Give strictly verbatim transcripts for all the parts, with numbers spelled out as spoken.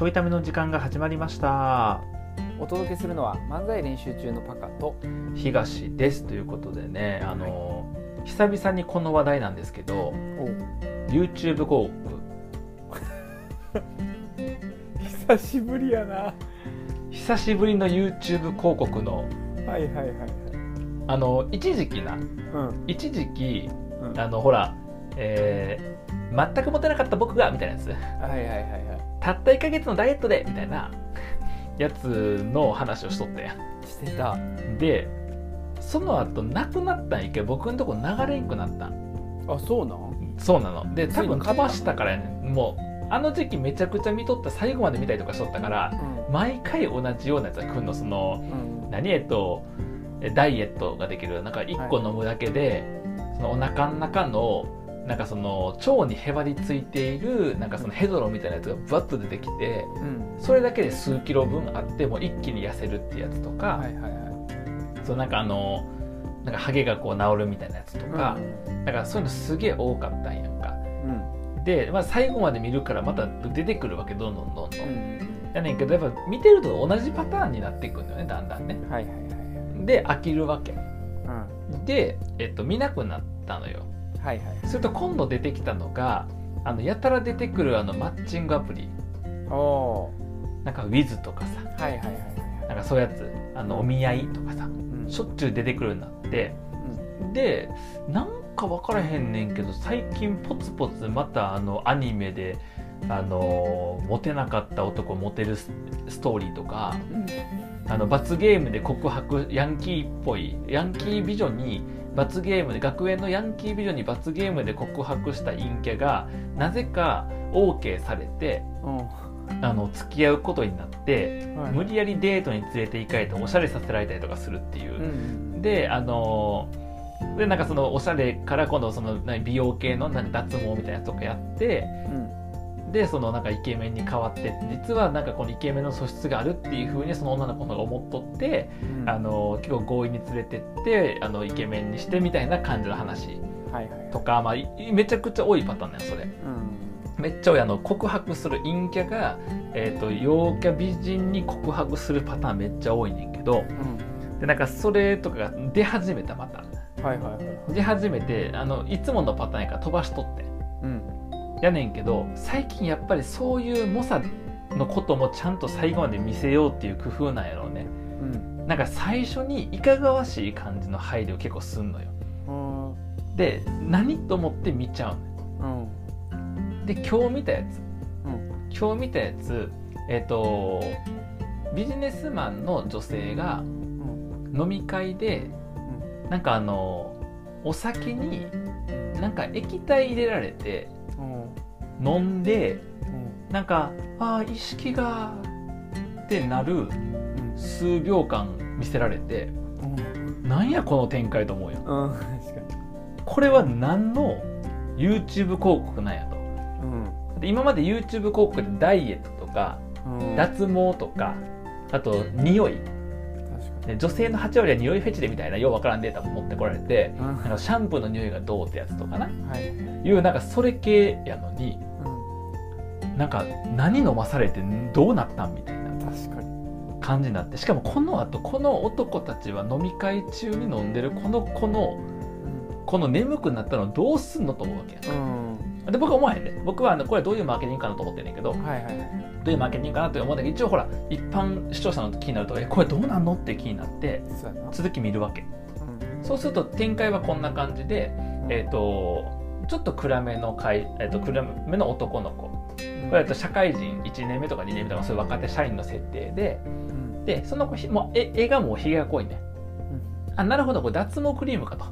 ちょいための時間が始まりました。お届けするのは漫才練習中のパカと東です。ということでね、あの、はい、久々にこの話題なんですけど、 YouTube 広告久しぶりやな。久しぶりの YouTube 広告の、はいはいはいはい、あの一時期な、うん、一時期、うん、あのほら、えー、全くモテなかった僕がみたいなやつ、はいはいはいはい、たったいっかげつのダイエットでみたいなやつの話をしとったやん。してた。でその後なくなったんやけど、僕んとこ流れんくなったん。あ、そうなん。そうなの。で多分飛ばしたからやねん。もうあの時期めちゃくちゃ見とった、最後まで見たりとかしとったから、うん、毎回同じようなやつが来るの。その、うん、何えっとダイエットができる、なんかいっこ飲むだけで、はい、そのお腹の中のなんかその腸にへばりついているなんかそのヘドロみたいなやつがぶわっと出てきて、うん、それだけで数キロ分あってもう一気に痩せるってやつとか、はいはいはい、そうなんかあのなんかハゲがこう治るみたいなやつとか、うん、なんかそういうのすげえ多かったんやんか。で、まあ、最後まで見るからまた出てくるわけ、どんどんどんどん、うん、やねんけど、やっぱ見てると同じパターンになっていくんだよね、だんだんね、はいはいはい、で飽きるわけ、うん、で、えっと、見なくなったのよ、はいはい、すると今度出てきたのがあのやたら出てくるあのマッチングアプリ、おなんか ウィズ とかさ、はいはいはい、なんかそういうやつ、あのお見合いとかさ、うん、しょっちゅう出てくるようになって、うん、でなんか分からへんねんけど、最近ポツポツまたあのアニメであのモテなかった男モテるストーリーとか、あの罰ゲームで告白、ヤンキーっぽいヤンキー美女に罰ゲームで、学園のヤンキー美女に罰ゲームで告白した陰キャがなぜか オーケー されて、うん、あの付き合うことになって、はい、無理やりデートに連れて行かれておしゃれさせられたりとかするっていう、うん、であのでなんかそのおしゃれから今度その美容系のなんか脱毛みたいなやつとかやって、うん、でそのなんかイケメンに変わって、実はなんかこのイケメンの素質があるっていう風にその女の子のが思っとって、うん、あの結構強引に連れてってあのイケメンにしてみたいな感じの話とか、はいはいはい、まあ、めちゃくちゃ多いパターンだよそれ、うん、めっちゃ多い。あの告白する陰キャが、えーと、陽キャ美人に告白するパターンめっちゃ多いねんけど、うん、でなんかそれとかが出始めたパターン、はいはいはい、で初めてあのいつものパターンやから飛ばしとって、うん、やねんけど、最近やっぱりそういう猛者のこともちゃんと最後まで見せようっていう工夫なんやろうね、うん、なんか最初にいかがわしい感じの配慮結構すんのよ、うん、で何と思って見ちゃうの、うん、で今日見たやつ、うん、今日見たやつえっとビジネスマンの女性が飲み会でなんかあのお酒になんか液体入れられて飲んで、なんかあ意識がってなる数秒間見せられて、なんやこの展開と思うよ、うん、これは何の YouTube 広告なんやと、うん、で今まで YouTube 広告でダイエットとか、うん、脱毛とかあと匂い、女性のはち割は匂いフェチでみたいなようわからんデータも持ってこられて、うん、あのシャンプーの匂いがどうってやつとかな、はい、いうなんかそれ系やのに、うん、なんか何飲まされてどうなったんみたいな感じになって、しかもこのあとこの男たちは飲み会中に飲んでるこの子のこの眠くなったのどうすんのと思うわけや、うん、で僕は思わへんで、ね、僕はあのこれどういうマーケティングかなと思ってんねんけど、はいはいはい、どういうマーケティングかなと思うんだけど、一応ほら一般視聴者の気になると、えこれどうなんのって気になって続き見るわけ、うん、そうすると展開はこんな感じで、えー、とちょっと暗めの会、えー、と暗めの男の子、これだと社会人いちねんめとかにねんめとかそういう若手社員の設定で、うん、でその子もう絵がもうひげが濃いね、うん、あなるほどこれ脱毛クリームかと、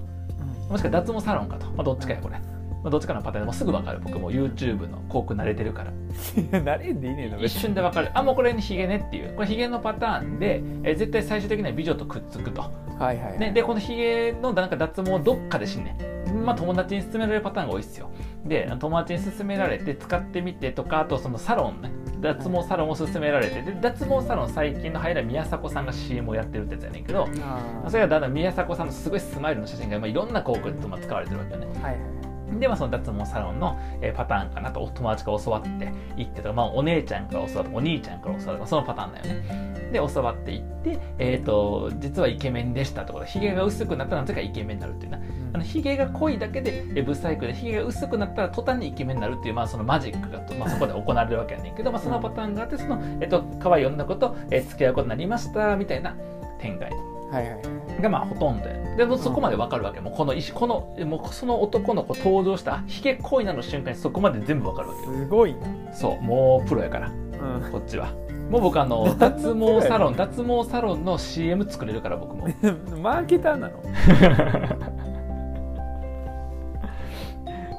もしくは脱毛サロンかと、まあ、どっちかやこれ、まあ、どっちかのパターンでもすぐ分かる。僕も YouTube の広告慣れてるから慣れんでいいねんの一瞬で分かる。あもうこれにヒゲねっていう、これヒゲのパターンで、え絶対最終的には美女とくっつくと、はいはいはいね、でこのヒゲのなんか脱毛どっかでしんねん、まあ、友達に勧められるパターンが多いっすよ。で友達に勧められて使ってみてとか、あとそのサロンね、脱毛サロンを勧められて、で脱毛サロン最近の流行りは宮迫さんが シーエム をやってるってやつやねんけど、それがだんだん宮迫さんのすごいスマイルの写真が、まあ、いろんな広告で使われてるわけよね、はいはい、では、まあ、その脱毛サロンのパターンかなと、お友達から教わって行ってとか、まあ、お姉ちゃんから教わって、お兄ちゃんから教わって、そのパターンだよね。で、教わっていって、えっと、実はイケメンでしたとか、ヒゲが薄くなったら、とかイケメンになるっていうな。あのヒゲが濃いだけでブサイクで、ヒゲが薄くなったら途端にイケメンになるっていう、まあ、そのマジックが、まあ、そこで行われるわけやねんけど、まあ、そのパターンがあって、その、えっと、可愛い女の子と付き合うことになりましたみたいな展開。はいはい、がまあほとんどや。でそこまでわかるわけ、うん、もうこの石このもうその男の子登場したひげ濃いなの瞬間にそこまで全部わかるわけよ。すごいな。そうもうプロやから、うん、こっちはもう僕あの脱毛サロン脱毛サロンの シーエム 作れるから僕もマーケターなの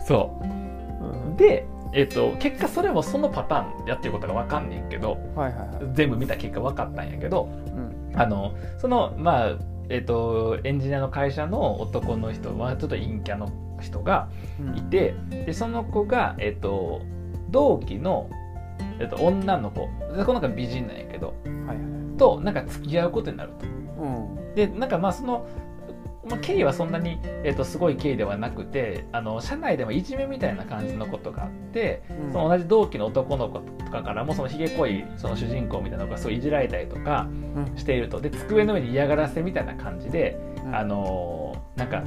そう、うん、でえーと、結果それもそのパターンやってることが分かんねんけど、はいはいはい、全部見た結果分かったんやけど、うん、あのそのまあえっ、ー、とエンジニアの会社の男の人はちょっと陰キャの人がいて、うん、でその子がえっ、ー、と同期の、えー、と女の子そこなんか美人なんやけど、はいはい、となんか付き合うことになると、うん、でなんかまあそのまあ、経緯はそんなに、えー、とすごい経緯ではなくてあの社内でもいじめみたいな感じのことがあって、うん、その同じ同期の男の子とかからもそのひげ濃いその主人公みたいなのがすごいいじられたりとかしていると、うん、で机の上に嫌がらせみたいな感じで、うん、あのなんか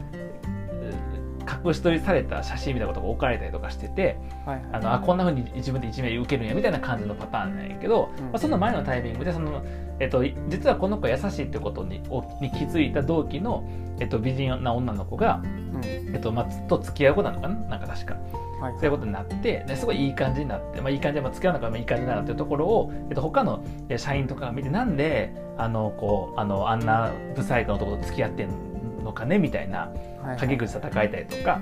隠し撮りされた写真みたいなことが置かれたりとかしてて、はいはいはい、あのあこんな風に自分でいじめ受けるんやみたいな感じのパターンなんやけど、うんまあ、その前のタイミングでその、えっと、実はこの子優しいってこと に, に気づいた同期の、えっと、美人な女の子が、うんえっとまあ、と付き合う子なのかななんか確か、はい、そういうことになってですごいいい感じになって、まあ、いい感じで、まあ、付き合うのがいい感じだなっていうところを、えっと、他の社員とかが見てなんで あ, のこう あ, のあんなブサイクの男と付き合ってんののかねみたいな陰口叩いたりとか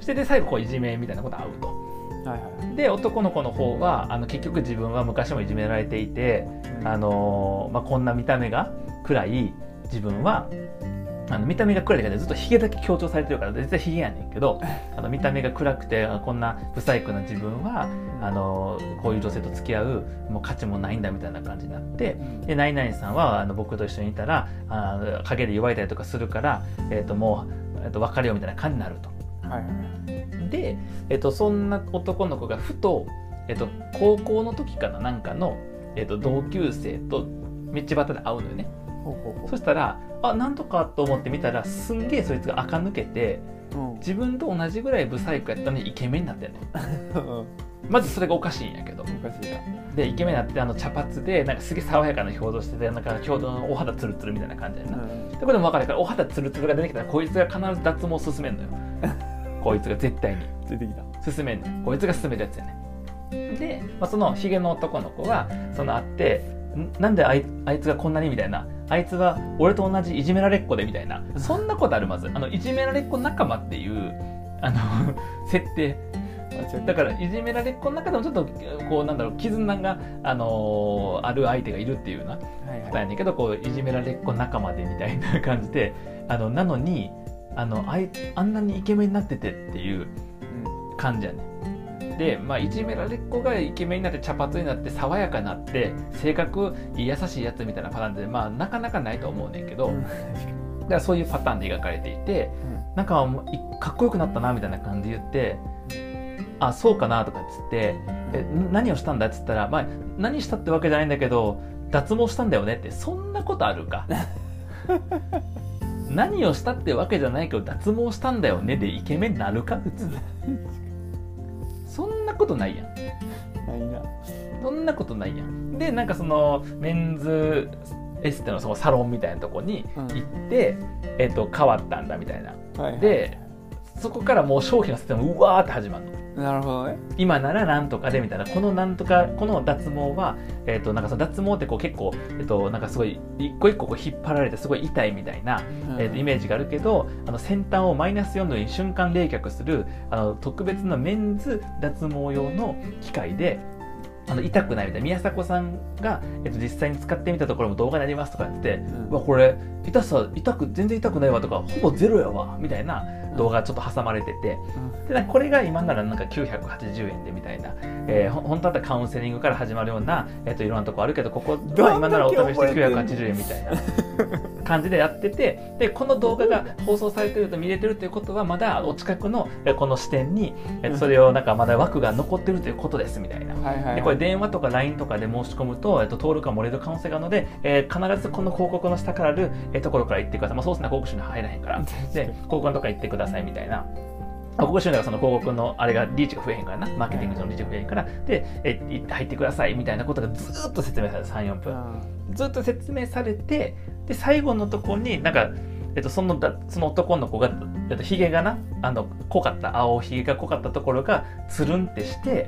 してで最後こういじめみたいなこと遭うと、はいはい、で男の子の方はあの結局自分は昔もいじめられていて、あのーまあ、こんな見た目が暗い自分はあの見た目が暗いだけでずっとヒゲだけ強調されてるから絶対ヒゲやねんけどあの見た目が暗くてこんな不細工な自分はあのこういう女性と付き合う、もう価値もないんだみたいな感じになってでナイナイさんはあの僕と一緒にいたらあの陰で弱いたりとかするから、えー、ともう、えー、と別れようみたいな感じになると、はい、で、えー、とそんな男の子がふと、えー、と高校の時かななんかの、えー、と同級生と道端で会うのよね。ほうほうほう。そしたらあなんとかと思って見たらすんげえそいつが垢抜けて、うん、自分と同じぐらいブサイクやったのにイケメンになってんのまずそれがおかしいんやけどおかしいな。でイケメンになってあの茶髪でなんかすげえ爽やかな表情しててなんか表情のお肌ツルツルみたいな感じやな、うん、でこれも分かるからお肌ツルツルが出てきたらこいつが必ず脱毛を進めんのよこいつが絶対についてきた進めんのよこいつが進めるやつやね。で、まあ、そのヒゲの男の子はその会ってなんであ い, あいつがこんなにみたいなあいつは俺と同じいじめられっ子でみたいなそんなことあるまずあのいじめられっ子仲間っていうあの設定だからいじめられっ子の中でもちょっとこうなんだろう絆が、あのー、ある相手がいるっていうなことやねんけどこういじめられっ子仲間でみたいな感じであのなのに あ, の あ, いあんなにイケメンになっててっていう感じやねん。でまあ、いじめられっ子がイケメンになって茶髪になって爽やかになって性格優しいやつみたいなパターンで、まあ、なかなかないと思うねんけど、うん、だからそういうパターンで描かれていて、うん、なんかかっこよくなったなみたいな感じで言ってあそうかなとかっつってえ何をしたんだっつったら、まあ、何したってわけじゃないんだけど脱毛したんだよねってそんなことあるか何をしたってわけじゃないけど脱毛したんだよねでイケメンになるか普通そんなことないやん。ないな。そんなことないやん。で、なんかそのメンズエステのそのサロンみたいなとこに行って、うん、えっと変わったんだみたいな。はいはい、で、そこからもう商品の説明もうわーって始まるの。なるほどね。今ならなんとかでみたいな。このなんとかこの脱毛はえっとなんかその脱毛ってこう結構えっとなんかすごい一個一個こう引っ張られてすごい痛いみたいな、うん、えっとイメージがあるけど、あの先端をマイナスよん度に瞬間冷却するあの特別なメンズ脱毛用の機械で。あの痛くないみたいな宮迫さんが、えっと、実際に使ってみたところも動画になりますとか言って、うん、うわこれ痛さ痛く全然痛くないわとかほぼゼロやわみたいな動画ちょっと挟まれてて、うん、でなんかこれが今ならなんかきゅうひゃくはちじゅうえんでみたいな、えー、本当だったらカウンセリングから始まるような、えっと、いろんなとこあるけどここは今ならお試しできゅうひゃくはちじゅうえんみたいな感じでやってて、でこの動画が放送されてると見れてるということは、まだお近くのこの支店にそれをなんかまだ枠が残ってるということですみたいな、でこれ電話とか ライン とかで申し込むと、えっと、登録が漏れる可能性があるので、えー、必ずこの広告の下からあるところから行ってください、まあ、そうすると広告収入入らへんからで広告のとこから行ってくださいみたいな。広告収入がその広告のあれがリーチが増えへんからな、マーケティング上のリーチが増えへんから、でえ入ってくださいみたいなことがずっと説明されてさん、よんぷんずっと説明されて、で最後のとこになんか、えっと、そのだその男の子がひげがなあの濃かった青ひげが濃かったところがつるんってして、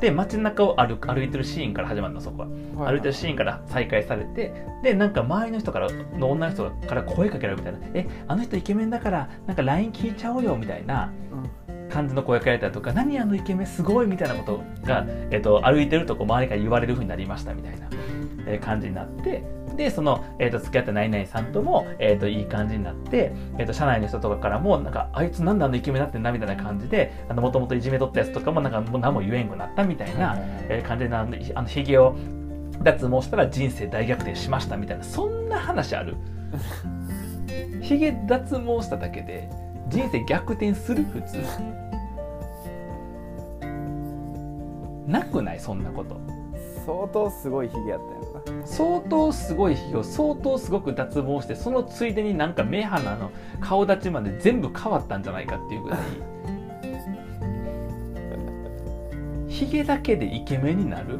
で街中を歩く歩いてるシーンから始まるの、そこは歩いてるシーンから再開されて、でなんか周りの人からの女の人から声かけられるみたいな「えあの人イケメンだからなんか ライン 聞いちゃおうよ」みたいな感じの声かけられたりとか「何あのイケメンすごい」みたいなことが、えっと、歩いてるとこう周りから言われるふうになりましたみたいな感じになって、でその、えー、と付き合った何々さんとも、えー、といい感じになって、えー、と社内の人とかからもなんか「あいつなんであのイケメンになってんな」みたいな感じで、もともといじめとったやつとかもなんかもう何も言えんくなったみたいな感じで、あのひげを脱毛したら人生大逆転しましたみたいな、そんな話ある？ひげ脱毛しただけで人生逆転する？普通なくない？そんなこと。相当すごいひげやったよ。相当すごいひげを相当すごく脱毛して、そのついでになんか目鼻の顔立ちまで全部変わったんじゃないかっていうぐらいひげだけでイケメンになる？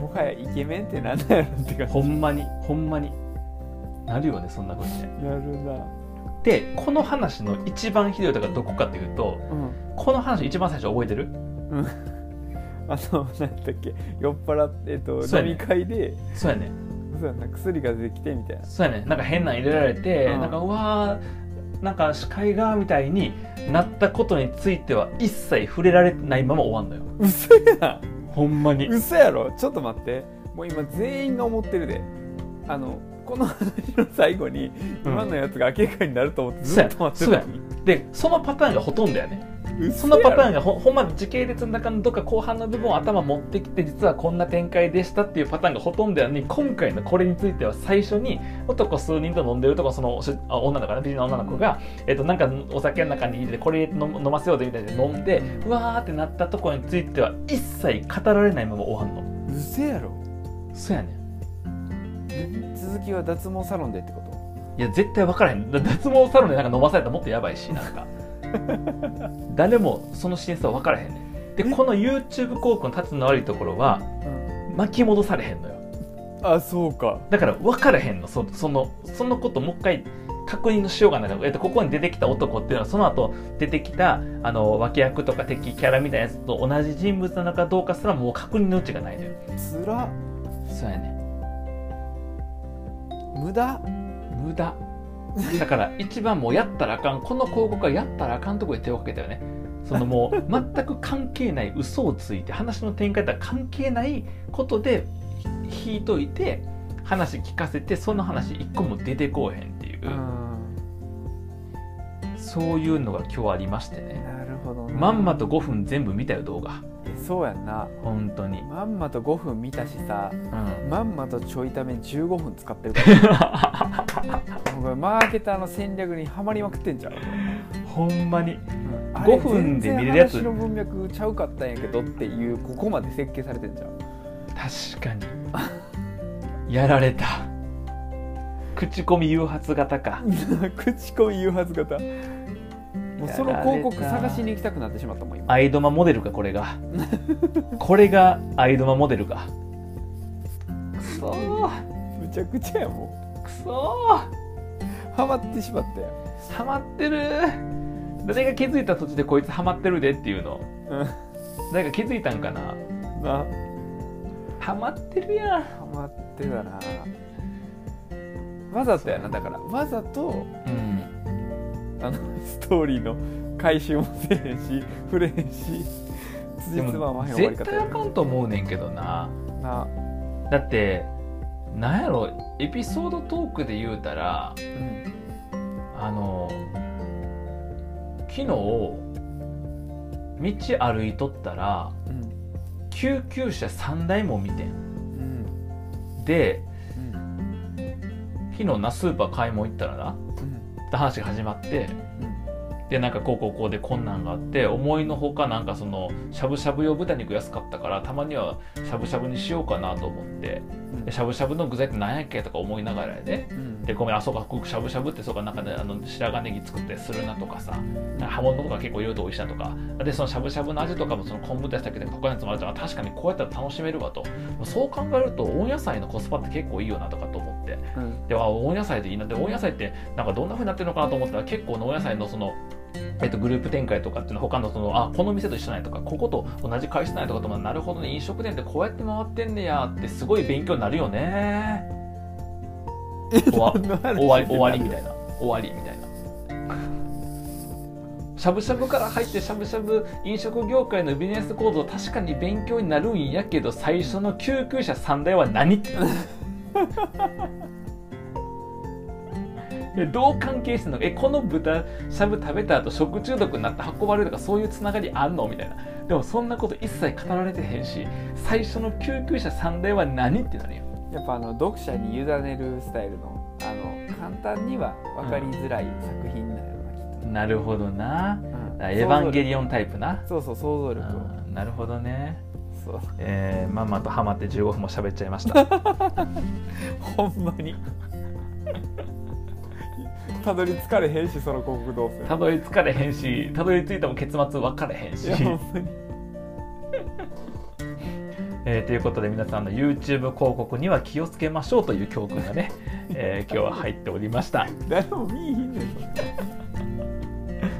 もはやイケメンってなんだよって感じ。ほんまにほんまになるよね、そんなことね。やるな。でこの話の一番ひどいところがどこかっていうと、うん、この話一番最初覚えてる？うんあのなんだっけ、酔っ払って、えっとね、飲み会でそうやねそうやな薬が出てきてみたいな、そうやねなんか変なん入れられて、うん、なんかうわーなんか視界がみたいになったことについては一切触れられないまま終わんのよ。嘘やん。ほんまに嘘やろ。ちょっと待って、もう今全員が思ってるで、あのこの話の最後に今のやつが明らかになると思ってずっと待ってる、うん、でそのパターンがほとんどやね。そのパターンが ほ, ほんま時系列の中のどっか後半の部分を頭持ってきて、実はこんな展開でしたっていうパターンがほとんどやのに、今回のこれについては最初に男数人と飲んでるとこ、その女の子、美人の女の子が、えっと、なんかお酒の中に入れてこれ飲ませようぜみたいで飲んでうわーってなったところについては一切語られないまま終わんの。うせやろ。そうやねん。続きは脱毛サロンでってこと？いや絶対分からへん。脱毛サロンでなんか飲まされたらもっとやばいし、なんか誰もその真相は分からへんねん。でこの YouTube 広告の立つの悪いところは、うん、巻き戻されへんのよ。あ、そうか。だから分からへんの そ, そ, のそのこともう一回確認のしようがないから、えっと、ここに出てきた男っていうのはその後出てきたあの脇役とか敵キャラみたいなやつと同じ人物なのかどうかすらもう確認のうちがないのよ。つらっ。そうやね。無駄無駄だから一番もうやったらあかん、この広告はやったらあかんところで手をかけたよね。そのもう全く関係ない嘘をついて、話の展開とは関係ないことで引いといて話聞かせて、その話一個も出てこうへんっていう、そういうのが今日ありましてね。なるほどね。まんまとごふん全部見たよ動画。そうやんな。本当にまんまとごふん見たしさ、うん、まんまとちょいためじゅうごふん使ってるからこれマーケターの戦略にはまりまくってんじゃんほんまに、うん、ごふんで見れるやつ。あれ全然話の文脈ちゃうかったんやけどっていう、ここまで設計されてんじゃん。確かにやられた。口コミ誘発型か口コミ誘発型。もうその広告探しに行きたくなってしまったもん今。アイドマモデルかこれがこれがアイドマモデルか。くそー、むちゃくちゃやもう。くそー、ハマってしまったよ。ハマってるー。誰が気づいた途中でこいつハマってるでっていうの、うん、誰か気づいたんかな。あ、ハマってるやん。ハマってるだな。わざとやな。だからわざと、うん、あのストーリーの回収もせえへんし触れへんし、でも絶対あかんと思うねんけどな。なだってなんやろ、エピソードトークで言うたら、うん、あの昨日道歩いとったら、うん、救急車さんだいも見てん、うん、で、うん、昨日なスーパー買い物行ったらな、うん、って話が始まって、うん、でなんかこうこうこうでこんなんがあって、うん、思いのほかなんかそのしゃぶしゃぶ用豚肉安かったからたまにはしゃぶしゃぶにしようかなと思って、うん、でしゃぶしゃぶの具材って何やっけとか思いながらね、うん、でごめんあそうかしゃぶしゃぶってそうかなんか、ね、あの白髪ネギ作ってするなとかさなんか葉物とか結構色々と美味しいなとかでそのしゃぶしゃぶの味とかもその昆布だしだけで他のやつもあるから確かにこうやったら楽しめるわとそう考えると温野菜のコスパって結構いいよなとかと思って。では温野菜でいいなって温野菜ってなんかどんな風になってるのかなと思ったら結構の温野菜のその、えっと、グループ展開とかっていうの他のそのあこの店と一緒ないとかここと同じ会社ないとかともなるほどね飲食店ってこうやって回ってんねやってすごい勉強になるよね終わ終わりみたいな終わりみたいな。しゃぶしゃぶから入ってしゃぶしゃぶ飲食業界のビジネス構造確かに勉強になるんやけど最初の救急車さんだいは何ってどう関係してんのかえこの豚しゃぶ食べた後食中毒になって運ばれるとかそういうつながりあんのみたいなでもそんなこと一切語られてへんし最初の救急車さんだいは何ってなるよやっぱあの読者に委ねるスタイルのあの簡単には分かりづらい作品なような、うん、きっとなるほどな、うん、エヴァンゲリオンタイプなそうそう想像力をなるほどねそう、えー、まんまとハマってじゅうごふんも喋っちゃいましたほんまにたどり着かれへんしその広告動線たどり着かれへんしたどり着いても結末分かれへんしえー、ということで皆さんの YouTube 広告には気をつけましょうという教訓がね、えー、今日は入っておりました誰もいいね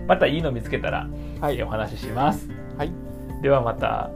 またいいの見つけたら、はい、お話しします、はい、ではまた